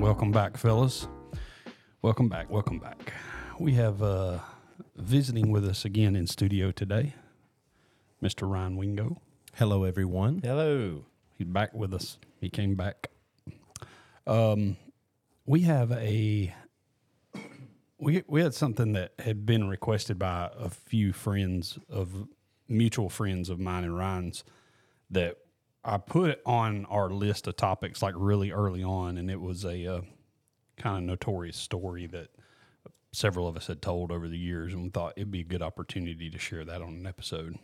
Welcome back, fellas. Welcome back. We have visiting with us again in studio today, Mr. Ryan Wingo. Hello, everyone. Hello. He's back with us. He came back. We have a we had something that had been requested by a few friends of mutual friends of mine and Ryan's that I put it on our list of topics like really early on, and it was a kind of notorious story that several of us had told over the years, and we thought it'd be a good opportunity to share that on an episode.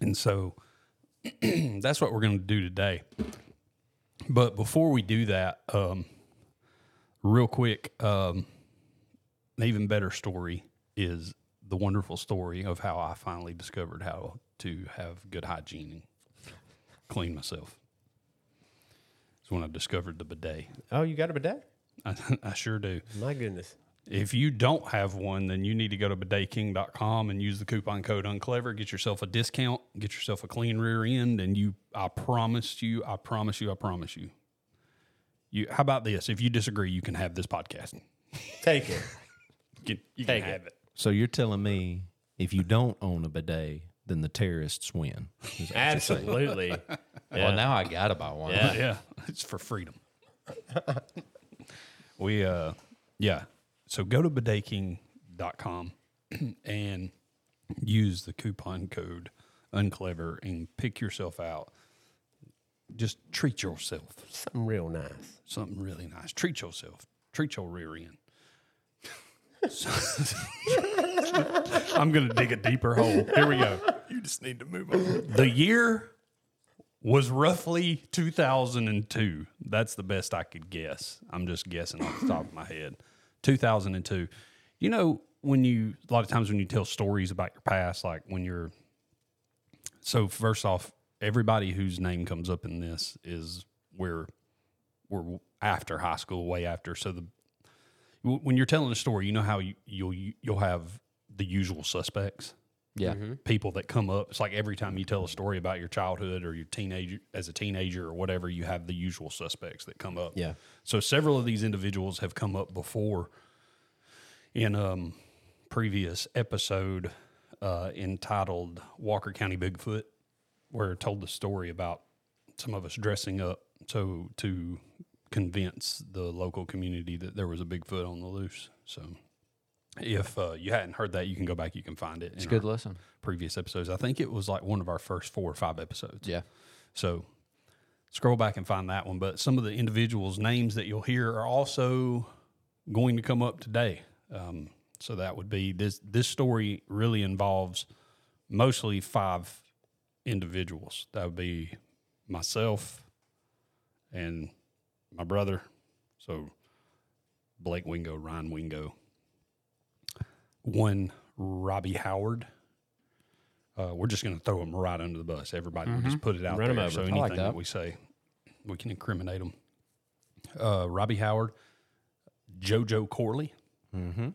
And so that's what we're going to do today. But before we do that, real quick, an even better story is the wonderful story of how I finally discovered how to have good hygiene and clean myself. It's when I discovered the bidet. Oh, you got a bidet? I sure do. My goodness. If you don't have one, then you need to go to bidetking.com and use the coupon code UNCLEVER. Get yourself a discount. Get yourself a clean rear end, and I promise you. How about this? If you disagree, you can have this podcast. Take it. You can have it. So you're telling me if you don't own a bidet, then the terrorists win. Absolutely. Yeah. Well, now I gotta buy one. Yeah. It's for freedom. So go to bidetking.com and use the coupon code UNCLEVER and pick yourself out. Just treat yourself. Something real nice. Something really nice. Treat yourself. Treat your rear end. I'm going to dig a deeper hole. Here we go. You just need to move on. The year was roughly 2002. That's the best I could guess. I'm just guessing off the top of my head. 2002. You know, when you, a lot of times when you tell stories about your past, like when you're, so first off, everybody whose name comes up in this is where we're after high school, way after. So when you're telling a story, you know how you'll have the usual suspects. Yeah. Mm-hmm. People that come up. It's like every time you tell a story about your childhood or your teenager or whatever, you have the usual suspects that come up. Yeah. So several of these individuals have come up before in previous episode entitled Walker County Bigfoot, where I told the story about some of us dressing up to convince the local community that there was a Bigfoot on the loose. So if you hadn't heard that, you can go back, you can find it. It's a good lesson. Previous episodes. I think it was like one of our first 4 or 5 episodes. Yeah. So scroll back and find that one. But some of the individuals' names that you'll hear are also going to come up today. So that would be this story really involves mostly 5 individuals. That would be myself and my brother, so Blake Wingo, Ryan Wingo, one Robbie Howard. We're just going to throw him right under the bus. Everybody will just put it out there. Over. So anything that we say, we can incriminate him. Robbie Howard, Jojo Corley, and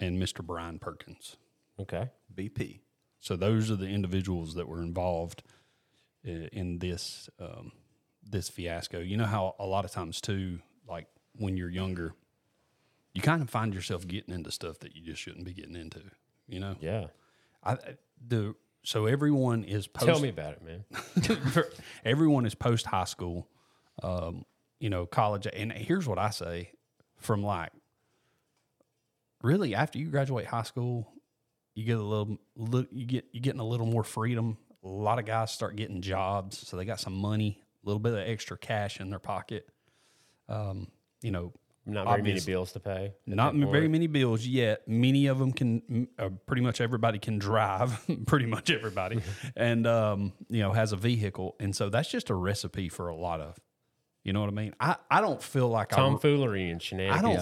Mr. Brian Perkins. Okay. BP. So those are the individuals that were involved in this this fiasco. You know how a lot of times too, like when you're younger, you kind of find yourself getting into stuff that you just shouldn't be getting into, you know? Yeah. So everyone is post. Tell me about it, man. Everyone is post high school, you know, college. And here's what I say from like, really after you graduate high school, you get a little more freedom. A lot of guys start getting jobs, so they got some money. Little bit of extra cash in their pocket, you know. Not very many bills to pay. Not very many bills yet. Many of them can, pretty much everybody can drive. Pretty much everybody, and you know, has a vehicle, and so that's just a recipe for a lot of, you know what I mean. I don't feel like tomfoolery and shenanigans. I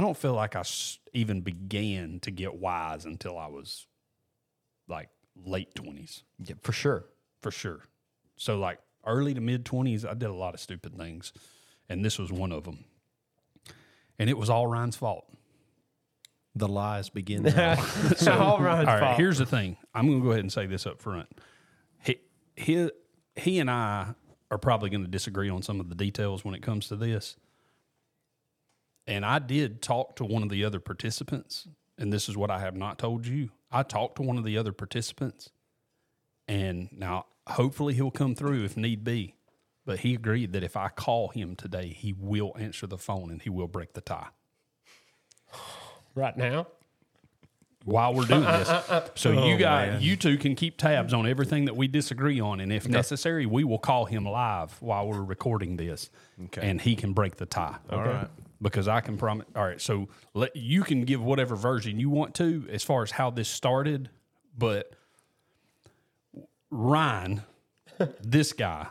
don't feel like I even began to get wise until I was like late 20s. Yeah, for sure. So like. Early to mid-20s, I did a lot of stupid things, and this was one of them. And it was all Ryan's fault. The lies begin now. So, all Ryan's fault. Here's the thing. I'm going to go ahead and say this up front. He and I are probably going to disagree on some of the details when it comes to this. And I did talk to one of the other participants, and this is what I have not told you. I talked to one of the other participants, and now hopefully he'll come through if need be. But he agreed that if I call him today, he will answer the phone and he will break the tie. Right now? While we're doing this. So you guys, man. You two can keep tabs on everything that we disagree on. And if necessary, we will call him live while we're recording this. Okay. And he can break the tie. All right. Because I can promise. All right. So you can give whatever version you want to as far as how this started. But Ryan, this guy,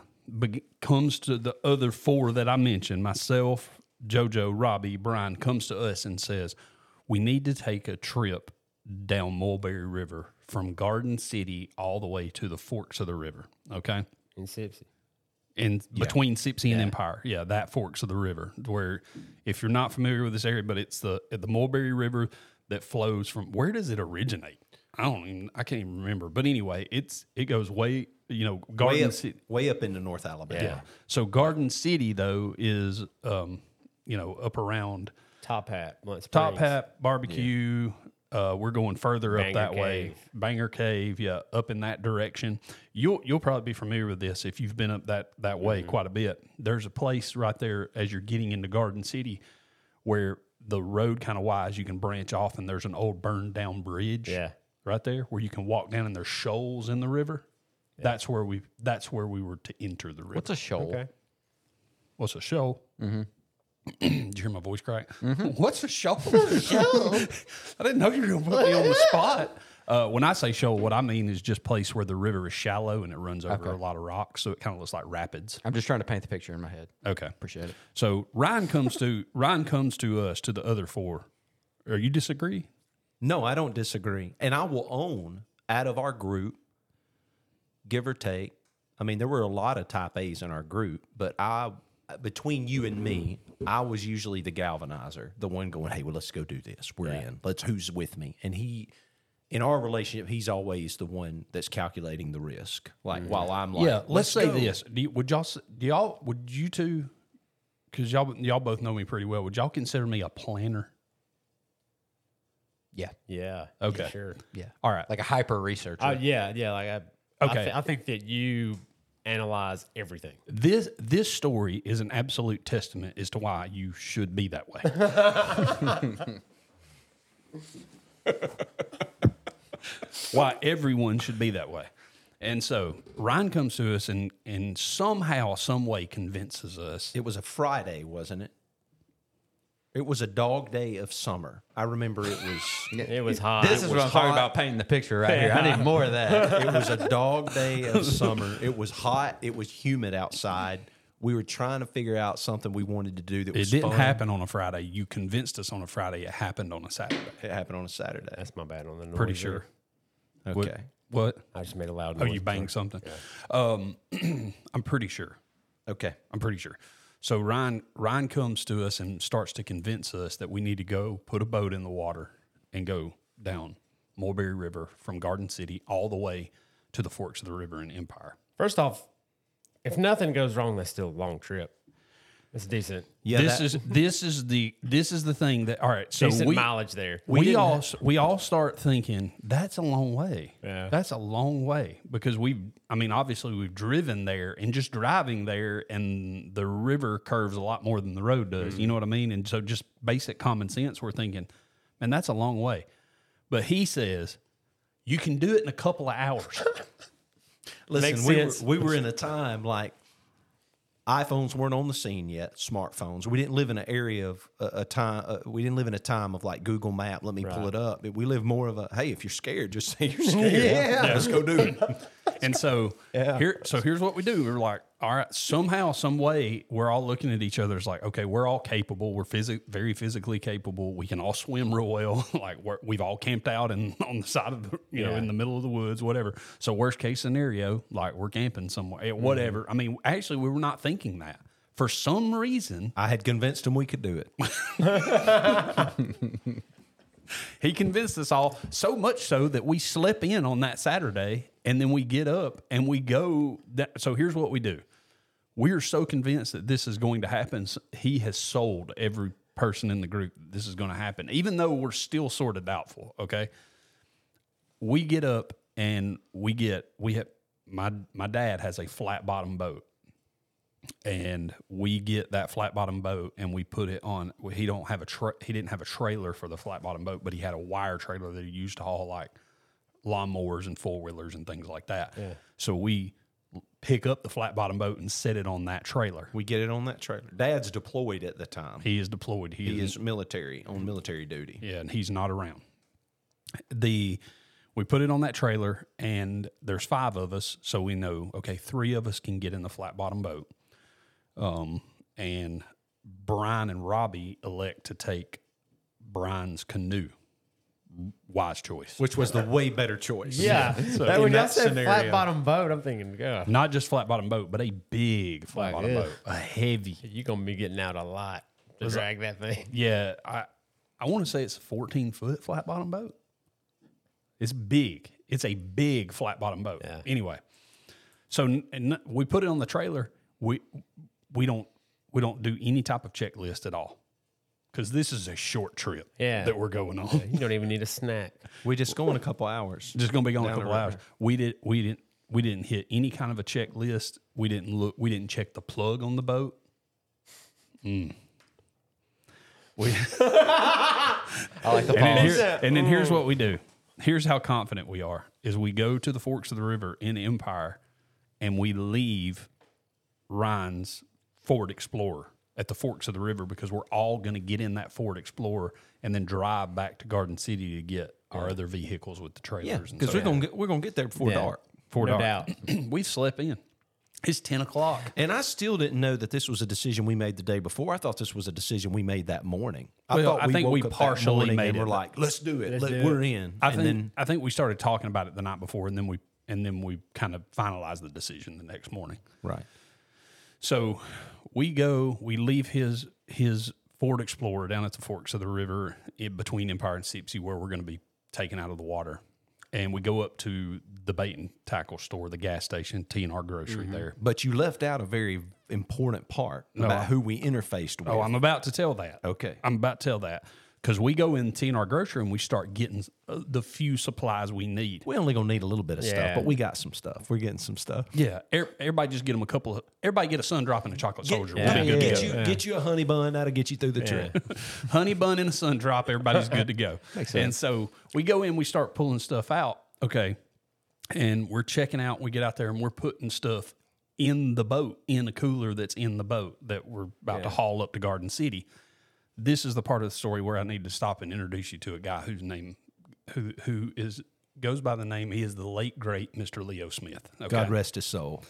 comes to the other four that I mentioned, myself, Jojo, Robbie, Brian, comes to us and says, we need to take a trip down Mulberry River from Garden City all the way to the forks of the river. Okay. In Sipsey. Between Sipsey and Empire. Yeah, that forks of the river, where if you're not familiar with this area, but it's the Mulberry River that flows from, where does it originate? I can't even remember. But anyway, it goes way, way up into North Alabama. Yeah. So Garden City though is, up around Top Hat. Top Hat, Barbecue. Yeah. We're going further Banger up that Cave. Way. Banger Cave. Yeah. Up in that direction. You'll probably be familiar with this if you've been up that way quite a bit. There's a place right there as you're getting into Garden City where the road kind of wise, you can branch off and there's an old burned down bridge. Yeah. Right there where you can walk down and there's shoals in the river. Yeah. That's where we were to enter the river. What's a shoal? Okay. What's a shoal? Mm-hmm. Did you hear my voice crack? Mm-hmm. What's a shoal? I didn't know you were going to put me on the spot. When I say shoal, what I mean is just place where the river is shallow and it runs over a lot of rocks, so it kind of looks like rapids. I'm just trying to paint the picture in my head. Okay, appreciate it. So Ryan comes to us, to the other four. Are you disagree? No, I don't disagree, and I will own out of our group. Give or take. I mean, there were a lot of type A's in our group, but between you and me, I was usually the galvanizer, the one going, hey, well, let's go do this. We're in. Who's with me? And he, in our relationship, he's always the one that's calculating the risk. Like, while I'm like, let's say this. Would you two, because y'all both know me pretty well, would y'all consider me a planner? Yeah. Yeah. Okay. Yeah, sure. Yeah. All right. Like a hyper researcher. Okay, I think that you analyze everything. This story is an absolute testament as to why you should be that way. Why everyone should be that way. And so Ryan comes to us and somehow, some way convinces us. It was a Friday, wasn't it? It was a dog day of summer. I remember it was... It was hot. This is what I'm talking about, painting the picture right here. I need more of that. It was a dog day of summer. It was hot. It was humid outside. We were trying to figure out something we wanted to do that was fun. It didn't happen on a Friday. You convinced us on a Friday. It happened on a Saturday. That's my bad on the noise. Pretty sure. Okay. What? I just made a loud noise. Oh, you banged something. Yeah. I'm pretty sure. Okay. I'm pretty sure. So Ryan comes to us and starts to convince us that we need to go put a boat in the water and go down Mulberry River from Garden City all the way to the forks of the river in Empire. First off, if nothing goes wrong, that's still a long trip. It's decent. Yeah, this is the thing that, all right. So decent mileage there. We all start thinking that's a long way. Yeah. That's a long way because we've driven there, and just driving there, and the river curves a lot more than the road does. Mm-hmm. You know what I mean? And so just basic common sense, we're thinking, man, that's a long way. But he says you can do it in a couple of hours. Listen, we were in a time like. iPhones weren't on the scene yet. Smartphones. We didn't live in an area of a time. We didn't live in a time of like Google Map. Let me pull it up. We live more of a hey. If you're scared, just say you're scared. Yeah, let's go do it. And so here's what we do. We're like, all right. Somehow, some way, we're all looking at each other. It's like, okay, we're all capable. We're very physically capable. We can all swim real well. Like we've all camped out and on the side of the in the middle of the woods, whatever. So worst case scenario, like we're camping somewhere, whatever. Mm-hmm. I mean, actually, we were not thinking that. For some reason, I had convinced him we could do it. He convinced us all, so much so that we slept in on that Saturday, and then we get up and we go. So here's what we do. we are so convinced that this is going to happen. He has sold every person in the group that this is going to happen, even though we're still sort of doubtful, okay? We get up and my dad has a flat bottom boat, and we get that flat bottom boat and we put it on. He didn't have a trailer for the flat bottom boat, but he had a wire trailer that he used to haul like lawnmowers and four wheelers and things like that. Yeah. So we pick up the flat bottom boat and set it on that trailer. We get it on that trailer. Dad's deployed at the time. He is deployed. He is military, on military duty. Yeah, and he's not around. We put it on that trailer, and there's five of us, so we know, okay, three of us can get in the flat bottom boat. And Brian and Robbie elect to take Brian's canoe. Wise choice, which was the way better choice. Yeah, so that, when y'all said flat bottom boat, I'm thinking, God, not just flat bottom boat, but a big flat bottom boat, a heavy. You're gonna be getting out a lot to drag that thing. Yeah, I want to say it's a 14-foot flat bottom boat. It's big. It's a big flat bottom boat. Yeah. Anyway, so and we put it on the trailer. We don't do any type of checklist at all, because this is a short trip that we're going on. You don't even need a snack. We're just going a couple hours. Just going to be going a couple hours. We didn't hit any kind of a checklist. We didn't check the plug on the boat. I like the pause. And then here's what we do. Here's how confident we are, is we go to the forks of the river in Empire, and we leave Ryan's Ford Explorer at the forks of the river, because we're all going to get in that Ford Explorer and then drive back to Garden City to get our other vehicles with the trailers. Yeah, because we're gonna get there before dark. Before dark. We slept in. It's 10 o'clock. And I still didn't know that this was a decision we made the day before. I thought this was a decision we made that morning. I think we partially made it. We're like, let's do it. We're in. I think we started talking about it the night before, and then we kind of finalized the decision the next morning. Right. So we leave his Ford Explorer down at the forks of the river between Empire and Sipsey, where we're going to be taken out of the water. And we go up to the bait and tackle store, the gas station, T&R grocery there. But you left out a very important part about who we interfaced with. Oh, I'm about to tell that. Okay. I'm about to tell that. Because we go in T&R grocery and we start getting the few supplies we need. We only gonna need a little bit of stuff, but we got some stuff. We're getting some stuff. Yeah, everybody just get them a couple of. Everybody get a sun drop and a chocolate soldier. Get you a honey bun. That'll get you through the trip. Honey bun and a sun drop. Everybody's good to go. Makes sense. And so we go in. We start pulling stuff out. Okay, and we're checking out. We get out there and we're putting stuff in the boat, in a cooler that's in the boat that we're about to haul up to Garden City. This is the part of the story where I need to stop and introduce you to a guy whose name, who goes by the name, he is the late, great Mr. Leo Smith. Okay? God rest his soul.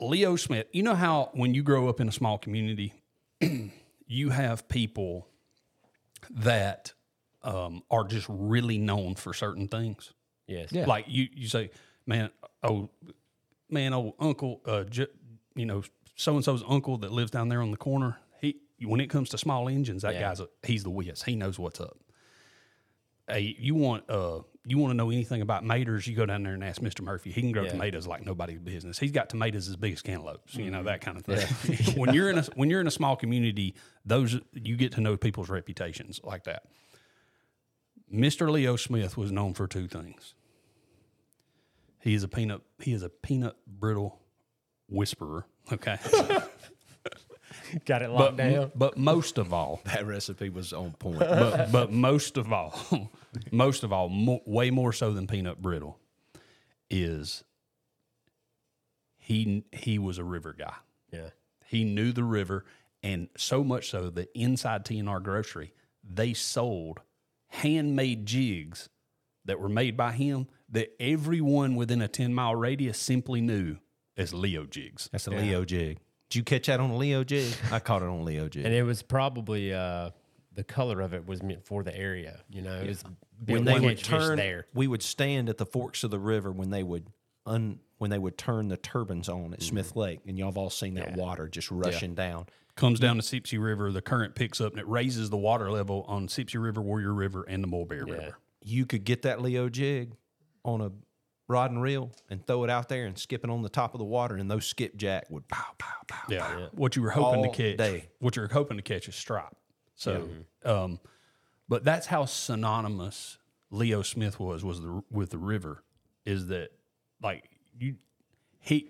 Leo Smith, you know how when you grow up in a small community, you have people that are just really known for certain things? Yes. Yeah. Like you say, old uncle, so-and-so's uncle that lives down there on the corner. When it comes to small engines, that guy's he's the whiz. He knows what's up. Hey, you want to know anything about maters? You go down there and ask Mr. Murphy. He can grow tomatoes like nobody's business. He's got tomatoes as big as cantaloupes. You know, that kind of thing. Yeah. When you're in a small community, those you get to know people's reputations like that. Mr. Leo Smith was known for two things. He is a peanut brittle whisperer. Okay. Got it locked down. But most of all, that recipe was on point. But most of all, way more so than peanut brittle, is he was a river guy. Yeah, he knew the river, and so much so that inside T&R Grocery, they sold handmade jigs that were made by him that everyone within a 10-mile radius simply knew as Leo jigs. That's a Leo jig. Did you catch that on a Leo jig? I caught it on a Leo jig. And it was probably the color of it was meant for the area. You know, it was when they would turn there. We would stand at the forks of the river when they would turn the turbines on at Smith Lake, and y'all have all seen that water just rushing down. Comes down to Sipsey River, the current picks up, and it raises the water level on Sipsey River, Warrior River, and the Mulberry River. You could get that Leo jig on a rod and reel and throw it out there and skip it on the top of the water, and those skipjack would pow, pow, yeah. What you were hoping all to catch, day. What you're hoping to catch is stripe. So, yeah. But that's how synonymous Leo Smith was with the river, is that like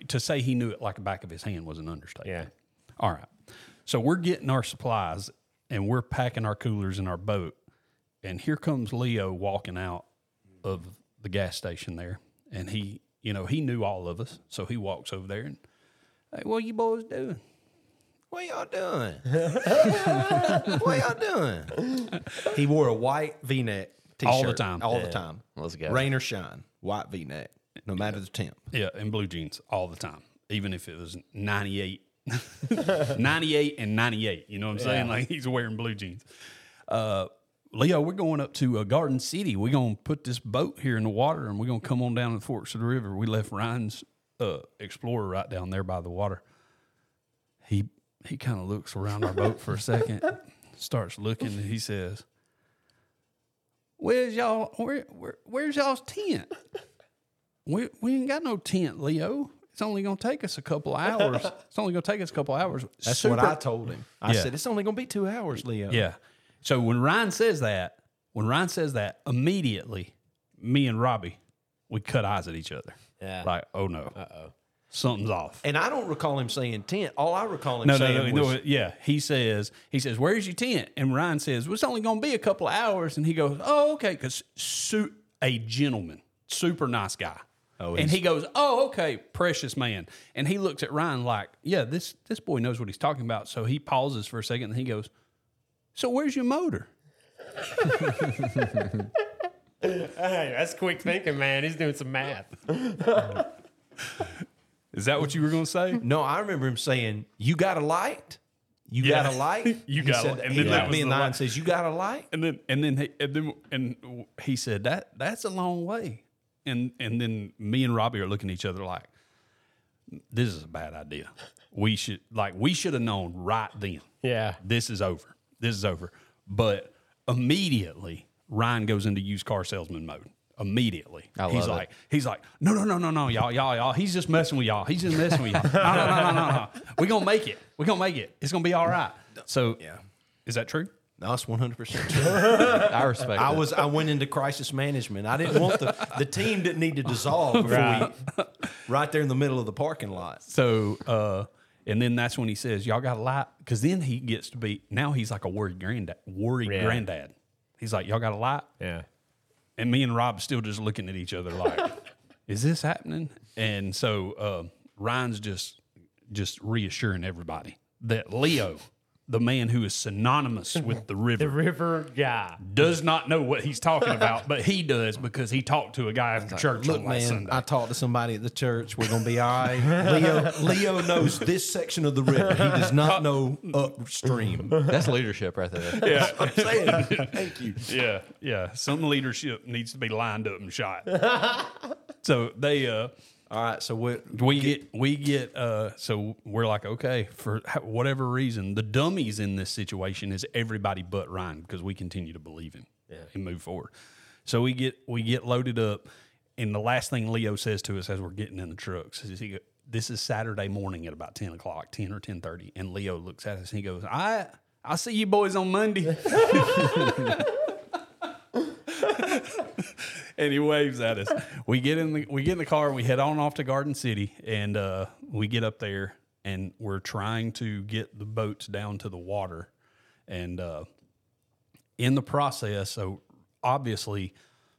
to say he knew it like the back of his hand was an understatement. Yeah. All right. So we're getting our supplies and we're packing our coolers in our boat, and here comes Leo walking out of the gas station there, and he knew all of us, so he walks over there and, hey, what are you boys doing? What y'all doing? He wore a white V-neck T-shirt all the time. Let's go. Rain or shine, white V-neck, no matter the temp. Yeah, and blue jeans all the time, even if it was 98. 98 and 98, you know what I'm saying? Like, he's wearing blue jeans. Leo, we're going up to Garden City. We're going to put this boat here in the water, and we're going to come on down to the forks of the river. We left Ryan's Explorer right down there by the water. He kind of looks around our boat for a second, starts looking, and he says, where's y'all's tent? We ain't got no tent, Leo. It's only going to take us a couple hours. That's what I told him. I said, it's only going to be 2 hours, Leo. Yeah. So when Ryan says that, immediately, me and Robbie, we cut eyes at each other. Yeah. Like, oh, no. Uh-oh. Something's off. And I don't recall him saying tent. All I recall him saying was... Yeah, he says, where's your tent? And Ryan says, well, it's only going to be a couple of hours. And he goes, oh, okay, because a gentleman, super nice guy. Oh, and he goes, oh, okay, precious man. And he looks at Ryan like, yeah, this boy knows what he's talking about. So he pauses for a second, and he goes, so where's your motor? Hey, that's quick thinking, man. He's doing some math. Is that what you were going to say? No, I remember him saying, you got a light? You got a light. And then that was in line and says, you got a light? And then he said, that's a long way. And then me and Robbie are looking at each other like, this is a bad idea. We should have known right then. Yeah. This is over. But immediately Ryan goes into used car salesman mode. Immediately. He's like, no, y'all. He's just messing with y'all. No. We're going to make it. It's going to be all right. So yeah. Is that true? No, it's 100% true. I respect it. I went into crisis management. I didn't want the team didn't need to dissolve right there in the middle of the parking lot. So, and then that's when he says, y'all got a light? Because then he gets to be, now he's like a worried granddad. He's like, y'all got a light? Yeah. And me and Rob still just looking at each other like, is this happening? And so Ryan's just reassuring everybody that Leo, the man who is synonymous with the river. The river guy. Does not know what he's talking about, but he does because he talked to a guy after church. Look, man, I talked to somebody at the church. We're going to be all right. Leo knows this section of the river. He does not know upstream. That's leadership right there. Yeah. I'm saying. Thank you. Yeah, yeah. Some leadership needs to be lined up and shot. So they... All right, so so we're like, okay, for whatever reason, the dummies in this situation is everybody but Ryan, because we continue to believe him and move forward. So we get loaded up, and the last thing Leo says to us as we're getting in the trucks is, he goes, this is Saturday morning at about 10 o'clock, 10 or 10:30, and Leo looks at us and he goes, I'll see you boys on Monday. And he waves at us. We get in the car. We head on off to Garden City, and we get up there, and we're trying to get the boats down to the water. And in the process, so obviously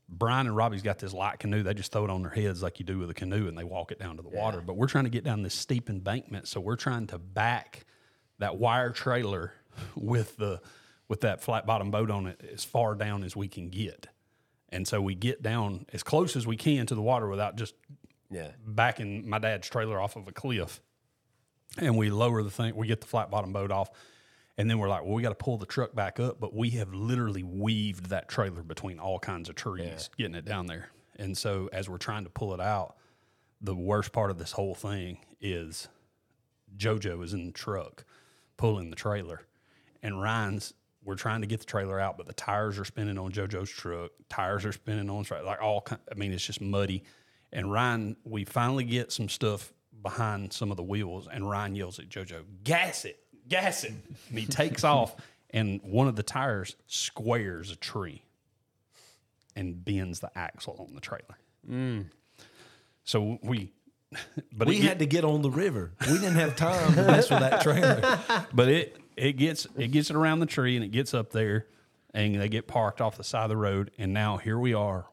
Brian and Robbie's got this light canoe. They just throw it on their heads like you do with a canoe, and they walk it down to the water. But we're trying to get down this steep embankment, so we're trying to back that wire trailer with that flat bottom boat on it as far down as we can get. And so we get down as close as we can to the water without just backing my dad's trailer off of a cliff. And we lower the thing. We get the flat bottom boat off. And then we're like, well, we got to pull the truck back up. But we have literally weaved that trailer between all kinds of trees getting it down there. And so as we're trying to pull it out, the worst part of this whole thing is Jojo is in the truck pulling the trailer. And we're trying to get the trailer out, but the tires are spinning on Jojo's truck. Tires are spinning on, like all kind, I mean, it's just muddy. And Ryan, we finally get some stuff behind some of the wheels, and Ryan yells at Jojo, "Gas it, gas it." And he takes off, and one of the tires squares a tree and bends the axle on the trailer. Mm. So we had to get on the river. We didn't have time to mess with that trailer. But it gets it around the tree, and it gets up there, and they get parked off the side of the road. And now here we are.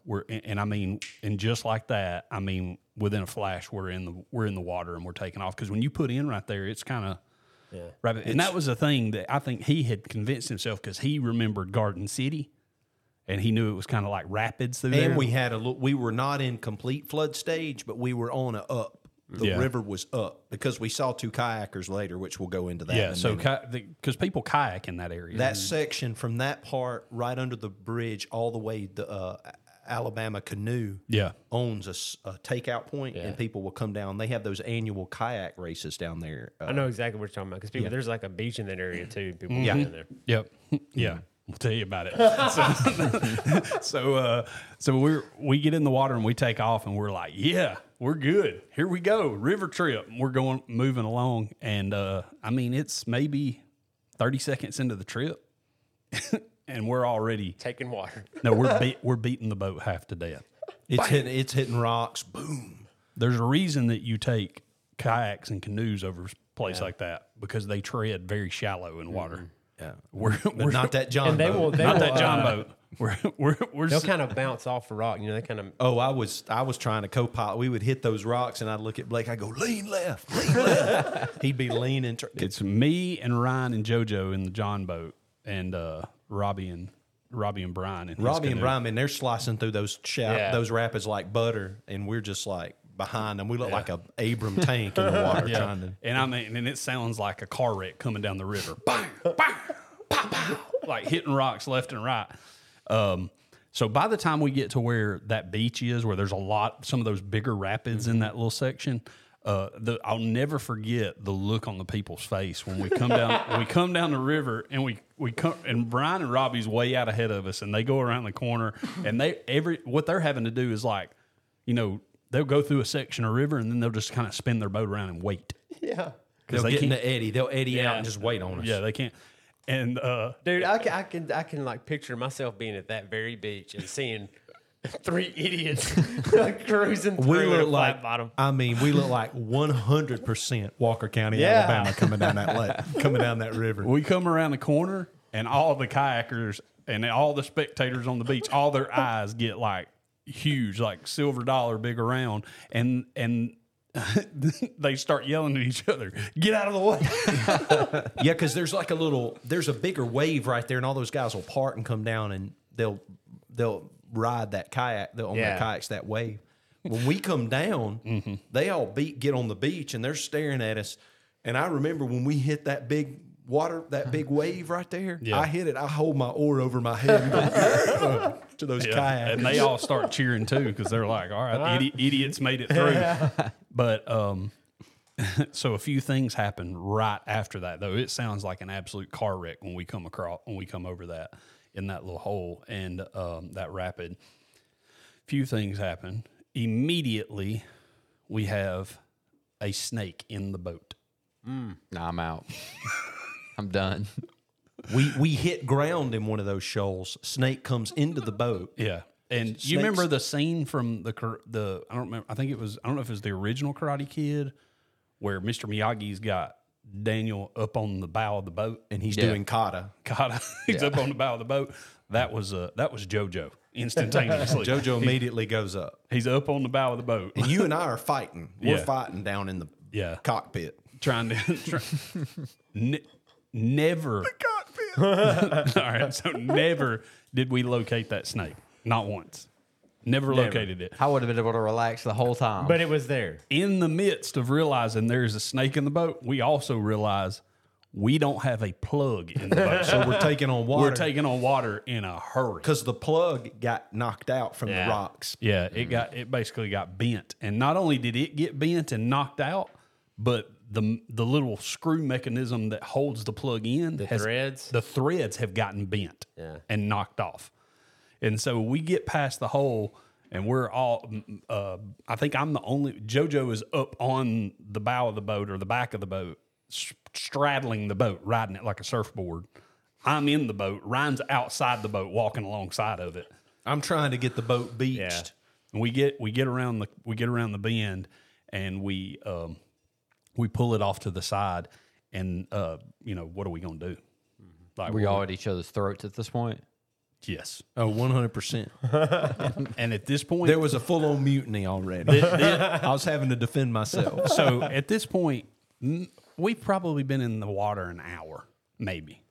Within a flash, we're in the water, and we're taking off, because when you put in right there, it's kind of rapid. And that was the thing that I think he had convinced himself, because he remembered Garden City, and he knew it was kind of like rapids through there. And we were not in complete flood stage, but we were on a up. The river was up, because we saw two kayakers later, which we'll go into that. Yeah, in so because people kayak in that area, that section from that part right under the bridge all the way to Alabama Canoe owns a takeout point, and people will come down. They have those annual kayak races down there. I know exactly what you're talking about, because there's like a beach in that area too. People get in there. Yep. Yeah. We'll tell you about it. So we get in the water, and we take off, and we're like, we're good. Here we go. River trip. We're moving along. And it's maybe 30 seconds into the trip. And we're already taking water. No, we're beating the boat half to death. It's hitting rocks. Boom. There's a reason that you take kayaks and canoes over a place like that, because they tread very shallow in water. Yeah, we're not that John. And they will, John boat. They'll kind of bounce off the rock. You know, they kind of. Oh, I was trying to co-pilot. We would hit those rocks, and I'd look at Blake. I go, "Lean left, lean left." He'd be leaning. It's me and Ryan and JoJo in the John boat, and Robbie and Brian. And Robbie and Brian, and they're slicing through those those rapids like butter, and we're just like behind them. We look like a Abram tank in the water. Trying to. And it sounds like a car wreck coming down the river. Bang, bang, pow, pow, like hitting rocks left and right. So by the time we get to where that beach is, where there's some of those bigger rapids in that little section, I'll never forget the look on the people's face when we come down. We come down the river, and we come, and Brian and Robbie's way out ahead of us, and they go around the corner, and what they're having to do is, like, you know, they'll go through a section of river, and then they'll just kind of spin their boat around and wait. Yeah, because they get in the eddy. They'll eddy out and just wait on us. Yeah, they can't. And dude, I can like picture myself being at that very beach and seeing. Three idiots cruising through a flat bottom. I mean, we look like 100% Walker County, Alabama, coming down that lake, coming down that river. We come around the corner, and all the kayakers and all the spectators on the beach, all their eyes get like huge, like silver dollar big around, and they start yelling at each other, "Get out of the way!" Yeah, because there's like there's a bigger wave right there, and all those guys will part and come down, and they'll ride that kayak, on their kayaks, that wave. When we come down, they all get on the beach, and they're staring at us. And I remember when we hit that big water, that big wave right there, I hit it, I hold my oar over my head and go, to those kayaks. And they all start cheering too, because they're like, all right, idiots made it through. But so a few things happen right after that, though. It sounds like an absolute car wreck when we come over that. In that little hole and that rapid. Few things happen. Immediately, we have a snake in the boat. Nah, I'm out. I'm done. We hit ground in one of those shoals. Snake comes into the boat. Yeah. And snakes. You remember the scene from the I don't remember, I don't know if it was the original Karate Kid, where Mr. Miyagi's got Daniel up on the bow of the boat, and he's doing kata. He's up on the bow of the boat. That was JoJo instantaneously. JoJo immediately goes up. He's up on the bow of the boat, and you and I are fighting. We're fighting down in the cockpit, trying to never the cockpit. All right, so never did we locate that snake. Not once. Never located it. I would have been able to relax the whole time. But it was there. In the midst of realizing there's a snake in the boat, we also realize we don't have a plug in the boat. So we're taking on water. We're taking on water in a hurry. Because the plug got knocked out from the rocks. Yeah, it basically got bent. And not only did it get bent and knocked out, but the little screw mechanism that holds the plug in. The threads have gotten bent and knocked off. And so we get past the hole, And we're all, I think I'm the only, Jojo is up on the bow of the boat or the back of the boat, straddling the boat, riding it like a surfboard. I'm in the boat. Ryan's outside the boat, walking alongside of it. I'm trying to get the boat beached. Yeah. We get around the bend, and we pull it off to the side, and what are we gonna do? Like, we all at each other's throats at this point. Yes. Oh, 100%. And at this point, there was a full-on mutiny already. I was having to defend myself. So at this point, we've probably been in the water an hour, maybe,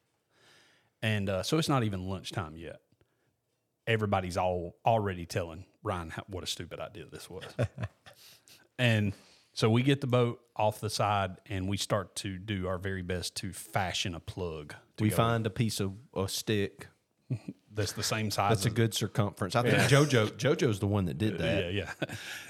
and so it's not even lunchtime yet. Everybody's already telling Ryan what a stupid idea this was. And so we get the boat off the side, and we start to do our very best to fashion a plug. We find a piece of a stick that's the same size. That's a good circumference. I think Jojo's the one that did that. Yeah.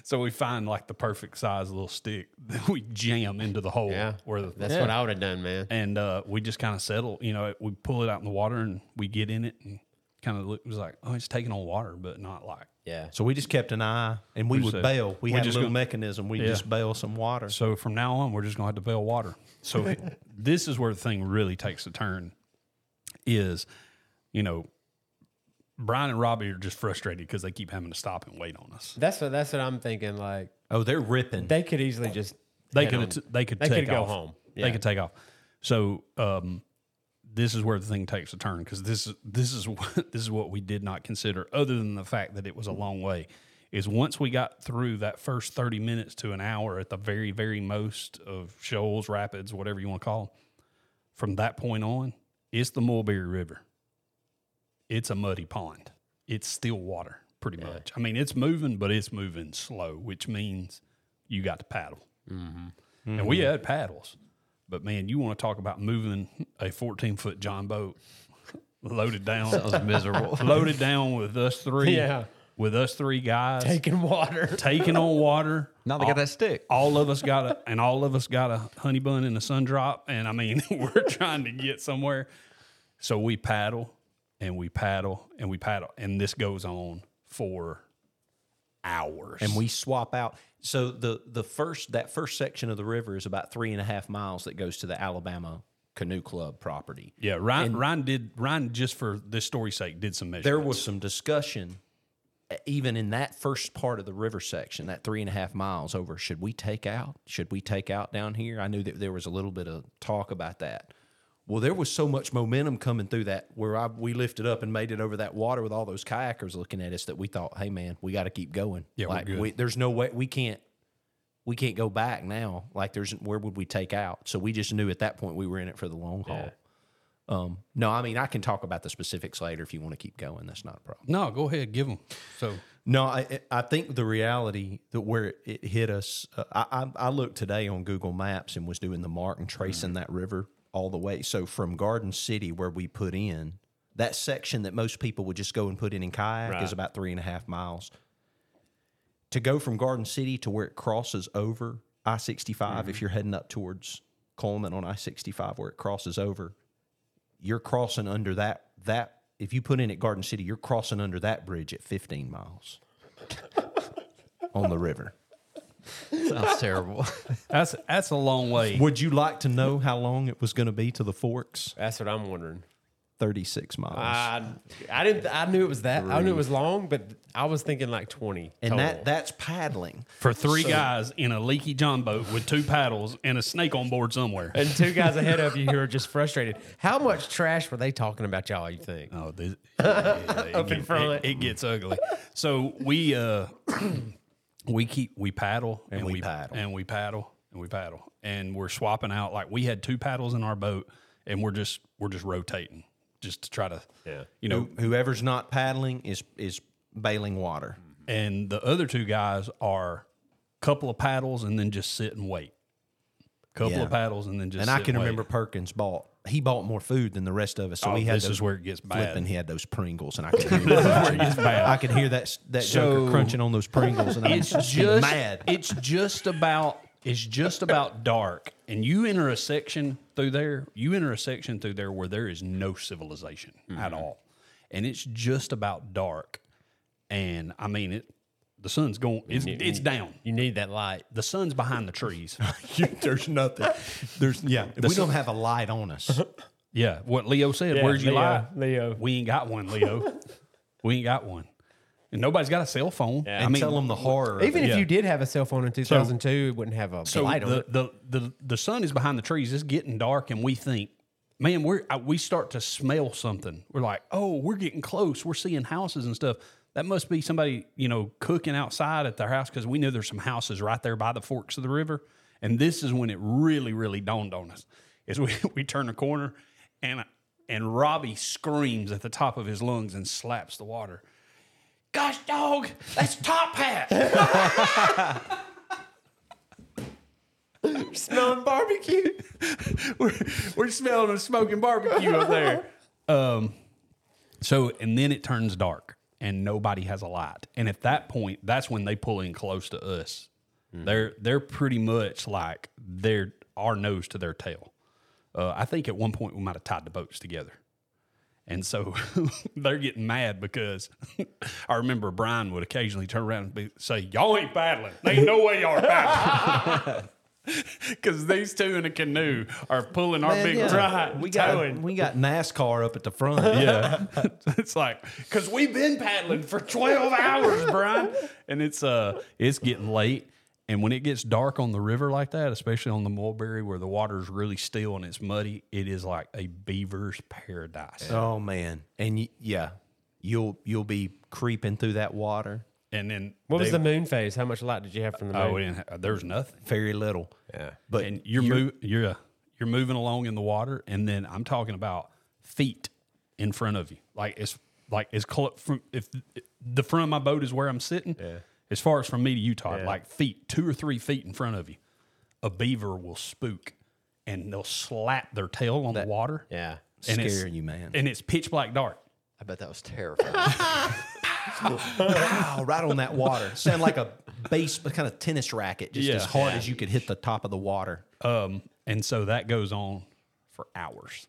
So we find like the perfect size little stick that we jam into the hole. Yeah, that's what I would have done, man. And we just kind of settle. We pull it out in the water, and we get in it, and kind of was like, oh, it's taking on water, but not like. Yeah. So we just kept an eye, and we would bail. We had a little mechanism. We just bail some water. So from now on, we're just going to have to bail water. So this is where the thing really takes a turn is, Brian and Robbie are just frustrated because they keep having to stop and wait on us. That's what I'm thinking. Like, oh, they're ripping. They could easily just. They could go home. Yeah. They could take off. So this is where the thing takes a turn, because this is what we did not consider, other than the fact that it was a long way. Is once we got through that first 30 minutes to an hour at the very, very most of shoals, rapids, whatever you want to call them, from that point on, it's the Mulberry River. It's a muddy pond. It's still water, pretty much. I mean, it's moving, but it's moving slow, which means you got to paddle. Mm-hmm. Mm-hmm. And we had paddles. But, man, you want to talk about moving a 14-foot John boat loaded down. That was miserable. Loaded down with us three. Yeah. With us three guys. Taking on water. Now they got that stick. All of us got a honey bun and a sun drop. And, I mean, we're trying to get somewhere. So we paddle and we paddle and we paddle. And this goes on for hours. And we swap out. So the first section of the river is about 3.5 miles that goes to the Alabama Canoe Club property. Yeah, Ryan just for this story's sake did some measurements. There was some discussion even in that first part of the river section, that 3.5 miles over, should we take out down here? I knew that there was a little bit of talk about that. Well, there was so much momentum coming through that where we lifted up and made it over that water with all those kayakers looking at us that we thought, hey, man, we got to keep going. Yeah, like, we're good. There's no way we can't go back now. Like, where would we take out? So we just knew at that point we were in it for the long haul. Yeah. No, I mean, I can talk about the specifics later if you want to keep going. That's not a problem. No, go ahead. Give them. So. No, I think the reality that where it hit us, I looked today on Google Maps and was doing the mark and tracing that river all the way. So from Garden City, where we put in, that section that most people would just go and put in kayak is about 3.5 miles. To go from Garden City to where it crosses over I-65, if you're heading up towards Coleman on I-65 where it crosses over, you're crossing under that. If you put in at Garden City, you're crossing under that bridge at 15 miles on the river. Sounds terrible. That's a long way. Would you like to know how long it was going to be to the forks? That's what I'm wondering. 36 miles. I knew it was that. Rude. I knew it was long, but I was thinking like 20. And total. That's paddling for three guys in a leaky John boat with two paddles and a snake on board somewhere, and two guys ahead of you who are just frustrated. How much trash were they talking about, y'all? You think? Oh, it gets ugly. So we. We paddle, and we're swapping out. Like, we had two paddles in our boat, and we're just rotating just to try to, whoever's not paddling is bailing water. And the other two guys are a couple of paddles and then just sit and wait. And I can remember Perkins bought more food than the rest of us. So this is where it gets bad. And he had those Pringles, and I could hear that joker crunching on those Pringles, and I'm just mad. It's just about dark, and you enter a section through there where there is no civilization at all, and it's just about dark. And I mean, The sun's going. It's down. You need that light. The sun's behind the trees. There's nothing. We don't have a light on us. Yeah, what Leo said. Yeah, where'd you lie, Leo? We ain't got one, Leo. We ain't got one. And nobody's got a cell phone. Yeah. I mean, tell them the horror. Even if you did have a cell phone in 2002, it wouldn't have a light on it. The sun is behind the trees. It's getting dark, and we think, man, we start to smell something. We're like, oh, we're getting close. We're seeing houses and stuff. That must be somebody, cooking outside at their house, because we know there's some houses right there by the forks of the river. And this is when it really, really dawned on us. Is we turn a corner, and Robbie screams at the top of his lungs and slaps the water. Gosh, dog, that's Top Hat. We're smelling barbecue. We're smelling of smoking barbecue up there. And then it turns dark, and nobody has a light. And at that point, that's when they pull in close to us. Mm. They're pretty much like they're our nose to their tail. I think at one point we might have tied the boats together. And so they're getting mad because I remember Brian would occasionally turn around and say, y'all ain't paddling. There ain't no way y'all are paddling. Because these two in a canoe are pulling our big rod. We got NASCAR up at the front. Yeah. It's like, because we've been paddling for 12 hours, Brian. And it's getting late. And when it gets dark on the river like that, especially on the Mulberry where the water's really still and it's muddy, it is like a beaver's paradise. Oh, man. And, you'll be creeping through that water. And then what was the moon phase? How much light did you have from the moon? Oh, we didn't have, there was nothing. Very little. Yeah. But and you're moving along in the water, and then I'm talking about feet in front of you. If the front of my boat is where I'm sitting. Yeah. As far as from me to you, Todd, like 2 or 3 feet in front of you, a beaver will spook, and they'll slap their tail on the water. Yeah, scaring you, man. And it's pitch black dark. I bet that was terrifying. Wow, right on that water. Sound like a kind of tennis racket, just as hard as you could hit the top of the water. And so that goes on for hours.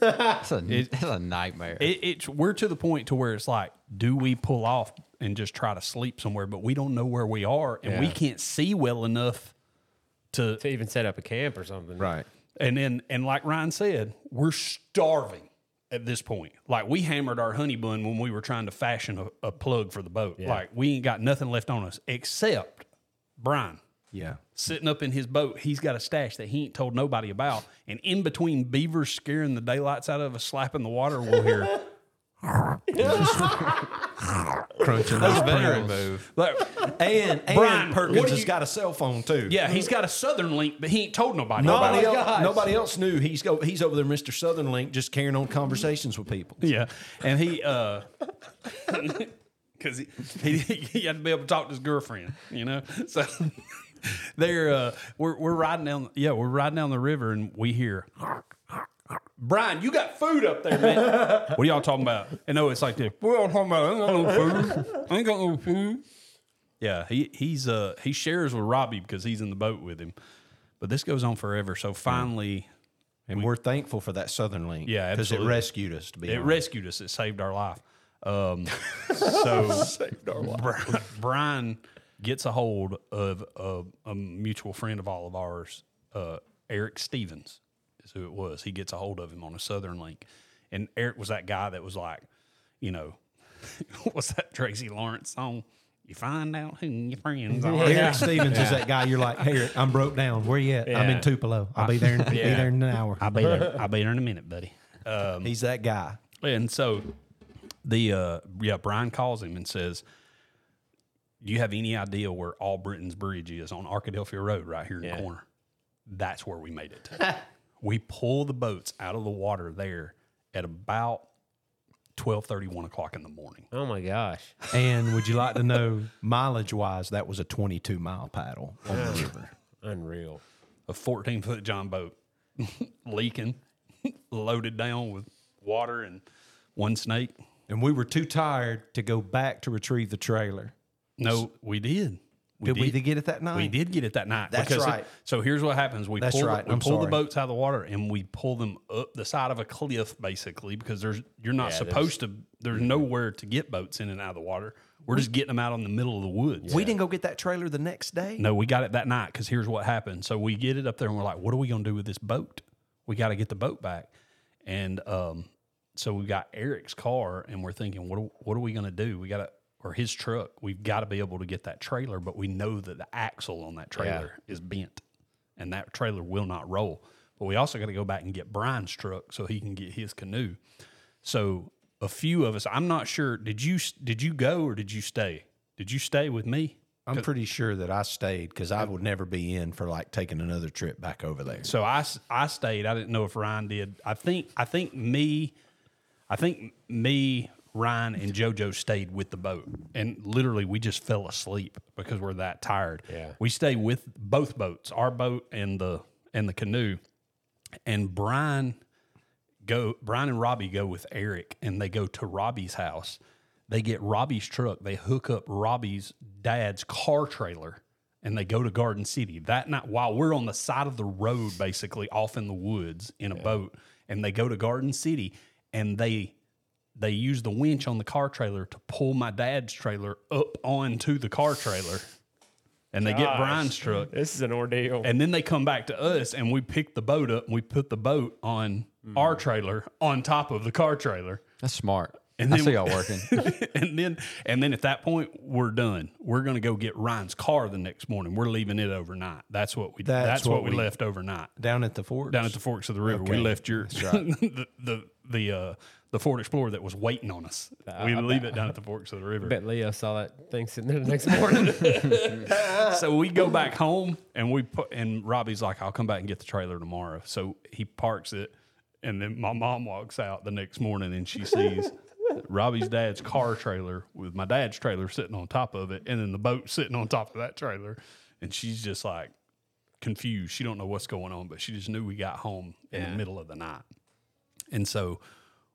That's a nightmare. We're to the point to where it's like, do we pull off and just try to sleep somewhere? But we don't know where we are, and we can't see well enough to even set up a camp or something, right? And like Ryan said, we're starving at this point. Like, we hammered our honey bun when we were trying to fashion a plug for the boat. Yeah. Like, we ain't got nothing left on us except Brian. Yeah. Sitting up in his boat, he's got a stash that he ain't told nobody about. And in between beavers scaring the daylights out of us, slapping the water, we'll hear crunching those veteran move. And Brian Perkins has got a cell phone too. Yeah, he's got a Southern Link, but he ain't told nobody. Nobody else knew. He's over there, Mr. Southern Link, just carrying on conversations with people. Yeah, and he. Because he had to be able to talk to his girlfriend, So we're riding down the river, and we hear, Brian, you got food up there, man. What are y'all talking about? And it's like this. We're all talking about, I ain't got no food. Yeah, he shares with Robbie because he's in the boat with him. But this goes on forever. So finally, and we're thankful for that Southern Link. Yeah, absolutely. Because it rescued us. Rescued us. It saved our life. Brian gets a hold of a mutual friend of all of ours, Eric Stevens is who it was. He gets a hold of him on a Southern Link. And Eric was that guy that was like, what's that Tracy Lawrence song? You find out who your friends are. Eric Stevens is that guy. You're like, hey, Eric, I'm broke down. Where you at? Yeah. I'm in Tupelo. I'll be there in an hour. I'll be there in a minute, buddy. He's that guy. And so... Brian calls him and says, do you have any idea where Allbritton's Bridge is on Arkadelphia Road right here in the corner? That's where we made it to. We pull the boats out of the water there at about 1 o'clock in the morning. Oh, my gosh. And would you like to know, mileage-wise, that was a 22-mile paddle on the river. Unreal. A 14-foot John boat leaking, loaded down with water and one snake. And we were too tired to go back to retrieve the trailer. No, we did. Did we get it that night? We did get it that night. That's right. So here's what happens. We pull the boats out of the water, and we pull them up the side of a cliff, basically, because you're not supposed to. There's nowhere to get boats in and out of the water. We're just getting them out in the middle of the woods. We didn't go get that trailer the next day? No, we got it that night because here's what happened. So we get it up there and we're like, what are we going to do with this boat? We got to get the boat back. And so we got Eric's car and we're thinking, what are we going to do? We got to, or his truck, we've got to be able to get that trailer, but we know that the axle on that trailer is bent and that trailer will not roll. But we also got to go back and get Brian's truck so he can get his canoe. So a few of us, I'm not sure, did you go or did you stay? Did you stay with me? I'm pretty sure that I stayed because I would never be in for like taking another trip back over there. So I stayed. I didn't know if Ryan did. I think me, Ryan and Jojo stayed with the boat, and literally we just fell asleep because we're that tired. Yeah, we stayed with both boats, our boat and the canoe, and Brian and Robbie go with Eric, and they go to Robbie's house. They get Robbie's truck. They hook up Robbie's dad's car trailer, and they go to Garden City that night while we're on the side of the road, basically off in the woods in a boat. And they go to Garden City, and they use the winch on the car trailer to pull my dad's trailer up onto the car trailer. And they get Brian's truck. This is an ordeal. And then they come back to us, and we pick the boat up, and we put the boat on our trailer on top of the car trailer. That's smart. And then, I see y'all working. and then at that point, we're done. We're going to go get Ryan's car the next morning. We're leaving it overnight. That's what we That's what we left overnight. Down at the forks? Down at the forks of the river. Okay. We left the Ford Explorer that was waiting on us. We leave it down at the forks of the river. I bet Leo saw that thing sitting there the next morning. So we go back home, and and Robbie's like, I'll come back and get the trailer tomorrow. So he parks it, and then my mom walks out the next morning, and she sees Robbie's dad's car trailer with my dad's trailer sitting on top of it, and then the boat sitting on top of that trailer, and she's just like confused. She don't know what's going on, but she just knew we got home in the middle of the night. And so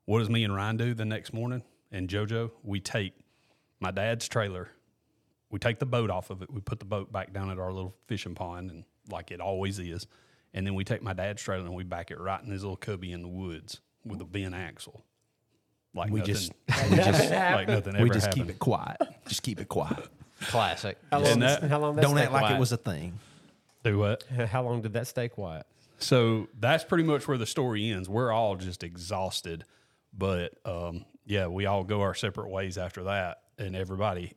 what does me and Ryan do the next morning? And Jojo, we take my dad's trailer, we take the boat off of it, we put the boat back down at our little fishing pond, and like it always is, and then we take my dad's trailer and we back it right in his little cubby in the woods with a bent axle. Like we nothing, just like nothing ever we just happened. Keep it quiet. Just keep it quiet. Classic. How long that don't act quiet? Like it was a thing. Do what? How long did that stay quiet? So that's pretty much where the story ends. We're all just exhausted, but we all go our separate ways after that. And everybody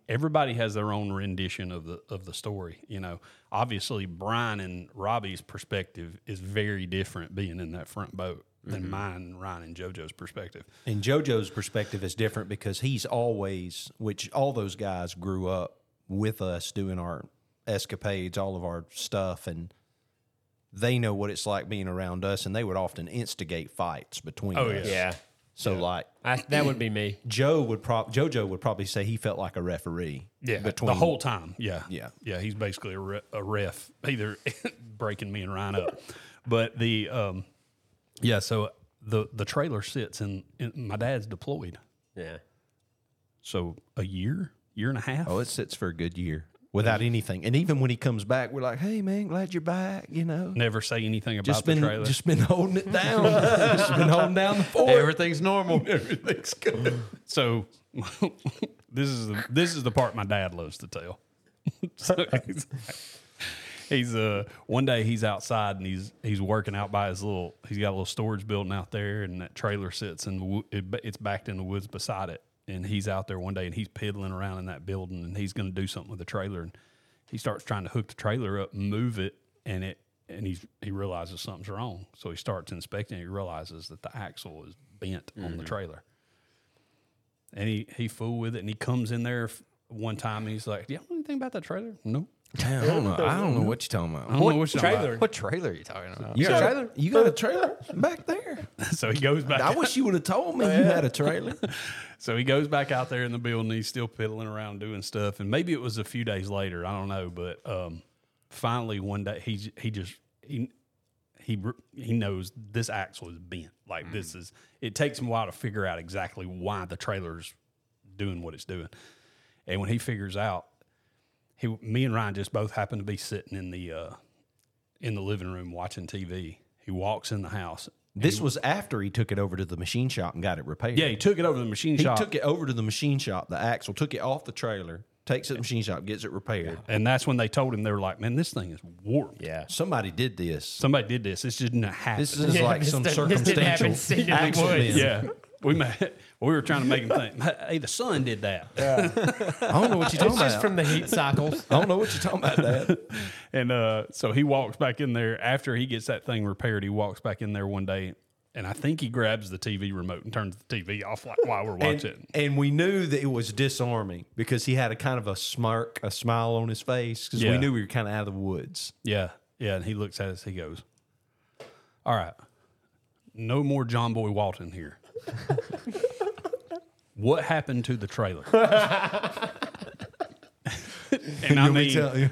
has their own rendition of the story. You know, obviously Brian and Robbie's perspective is very different being in that front boat than mine, Ryan, and Jojo's perspective. And Jojo's perspective is different because he's always, which all those guys grew up with us doing our escapades, all of our stuff, and they know what it's like being around us, and they would often instigate fights between us. Yeah. So, that would be me. Jojo would probably say he felt like a referee. Yeah, the whole time. Yeah. Yeah. Yeah, he's basically a ref, either breaking me and Ryan up. But the... yeah, so the trailer sits in my dad's deployed. Yeah. So a year and a half? Oh, it sits for a good year without anything. And even when he comes back, we're like, hey, man, glad you're back, you know. Never say anything about the trailer. Just been holding it down. Just been holding down the fort. Everything's normal. Everything's good. So this is the part my dad loves to tell. So He's one day he's outside and he's working out by he's got a little storage building out there, and that trailer sits it's backed in the woods beside it, and he's out there one day and he's piddling around in that building, and he's going to do something with the trailer, and he starts trying to hook the trailer up and move it, and he realizes something's wrong, so he starts inspecting it. He realizes that the axle is bent on the trailer, and he fooled with it, and he comes in there one time and he's like, do you know anything about that trailer? No. I don't know what you're talking about. What trailer are you talking about? You got a trailer? You got a trailer back there? So he goes back. I wish you would have told me you had a trailer. So he goes back out there in the building. He's still piddling around doing stuff. And maybe it was a few days later. I don't know. But finally one day he knows this axle is bent. Like this is. It takes him a while to figure out exactly why the trailer's doing what it's doing. And when he figures out. Me and Ryan just both happened to be sitting in the living room watching TV. He walks in the house, This was after he took it over to the machine shop and got it repaired. Yeah, he took it over to the machine shop. He took it over to the machine shop, the axle, took it off the trailer, takes it to the machine shop, gets it repaired. And that's when they told him, they were like, man, this thing is warped. Yeah. Somebody did this. Somebody did this. This didn't happen. This is like some circumstantial accident. Yeah. We were trying to make him think, hey, the sun did that. Yeah. I don't know what you're talking about. It's just from the heat cycles. I don't know what you're talking about, Dad. And so he walks back in there. After he gets that thing repaired, he walks back in there one day, and I think he grabs the TV remote and turns the TV off like while we're watching. And we knew that it was disarming because he had a kind of a smirk, a smile on his face because we knew we were kind of out of the woods. Yeah, yeah. And he looks at us. He goes, all right, no more John Boy Walton here. What happened to the trailer? And I mean, tell him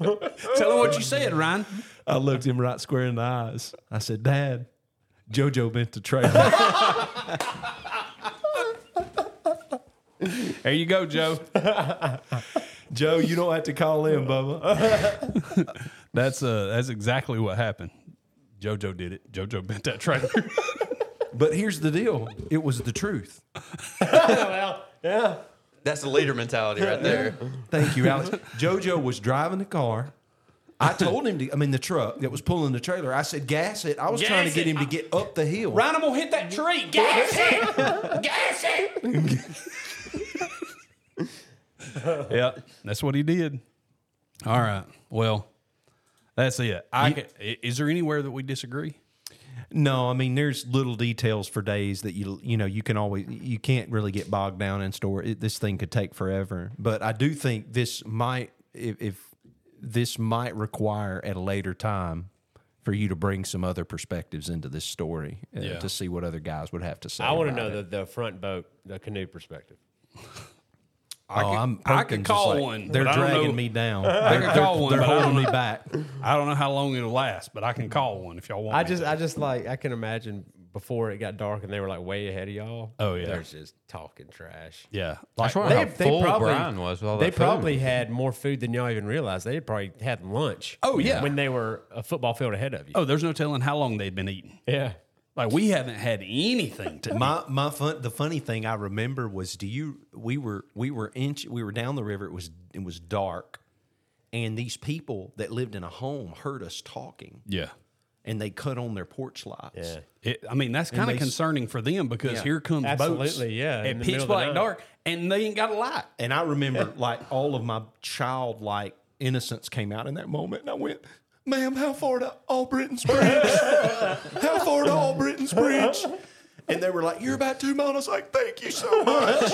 what you said, Ryan. I looked him right square in the eyes. I said, Dad, Jojo bent the trailer. There you go, Joe. Joe, you don't have to call in, Bubba. That's exactly what happened. Jojo did it. Jojo bent that trailer. But here's the deal. It was the truth. Well, yeah. That's the leader mentality right there. Thank you, Alex. Jojo was driving the car. I told him to, I mean, the truck that was pulling the trailer. I said, gas it. I was trying to get him to get up the hill. Ryan will hit that tree. Gas it. Gas it. Yeah, that's what he did. All right. Well, that's it. Is there anywhere that we disagree? No, I mean there's little details for days that you can't really get bogged down in story. This thing could take forever, but I do think this might this might require at a later time for you to bring some other perspectives into this story to see what other guys would have to say. I want to know the front boat, the canoe perspective. I could call one. They're dragging me down. They're holding me back. I don't know how long it'll last, but I can call one if y'all want. I can imagine before it got dark and they were like way ahead of y'all. Oh yeah, they're just talking trash. Yeah, like Brian was. They probably had more food than y'all even realized. They probably had lunch. Oh yeah, when they were a football field ahead of you. Oh, there's no telling how long they'd been eating. Yeah. Like we haven't had anything to the funny thing I remember was we were down the river, it was dark, and these people that lived in a home heard us talking. Yeah. And they cut on their porch lights. Yeah. That's kind of concerning for them because here comes boats. Absolutely, yeah. At pitch black dark, and they ain't got a light. And I remember all of my childlike innocence came out in that moment, and I went, ma'am, how far to Allbritton's Bridge? How far to Allbritton's Bridge? And they were like, you're about 2 miles. I was like, thank you so much.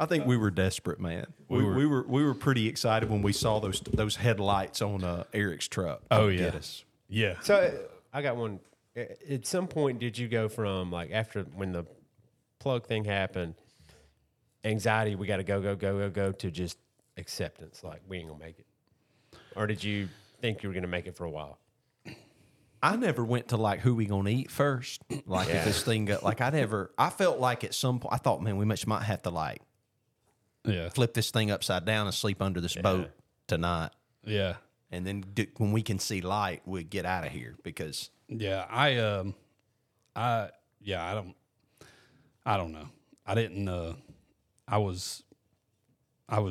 I think we were desperate, man. We were pretty excited when we saw those headlights on Eric's truck. Oh, yeah. Get us. Yeah. So I got one. At some point, did you go from, like, after when the plug thing happened, anxiety, we got to go, to just acceptance, like, we ain't going to make it? Or did you think you were going to make it for a while? I never went to like who we going to eat first. Like if this thing got like I felt like at some point I thought, man, we might have to like flip this thing upside down and sleep under this boat tonight. Yeah. And then when we can see light, we'd get out of here because I don't know. I didn't I was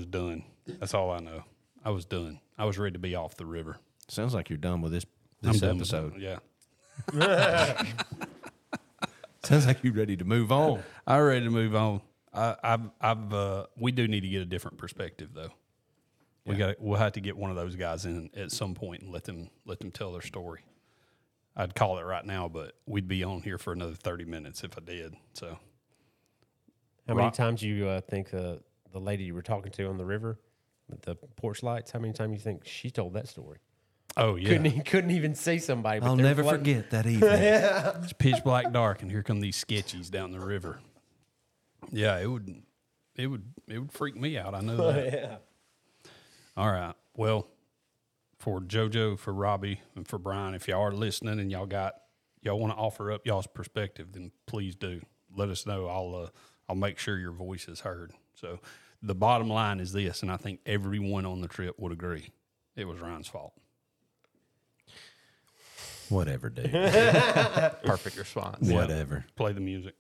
done. That's all I know. I was done. I was ready to be off the river. Sounds like you're done with this episode. Yeah. Sounds like you're ready to move on. I'm ready to move on. We do need to get a different perspective though. Yeah. We'll have to get one of those guys in at some point and let them tell their story. I'd call it right now, but we'd be on here for another 30 minutes if I did. So, how many times do you think the lady you were talking to on the river? The porch lights. How many times you think she told that story? Oh yeah, couldn't even see somebody. But I'll never forget that evening. Yeah. It's pitch black dark, and here come these sketchies down the river. Yeah, it would freak me out. I know that. Yeah. All right. Well, for Jojo, for Robbie, and for Brian, if y'all are listening and y'all want to offer up y'all's perspective, then please do. Let us know. I'll make sure your voice is heard. So. The bottom line is this, and I think everyone on the trip would agree. It was Ryan's fault. Whatever, dude. Perfect response. Whatever. Play the music.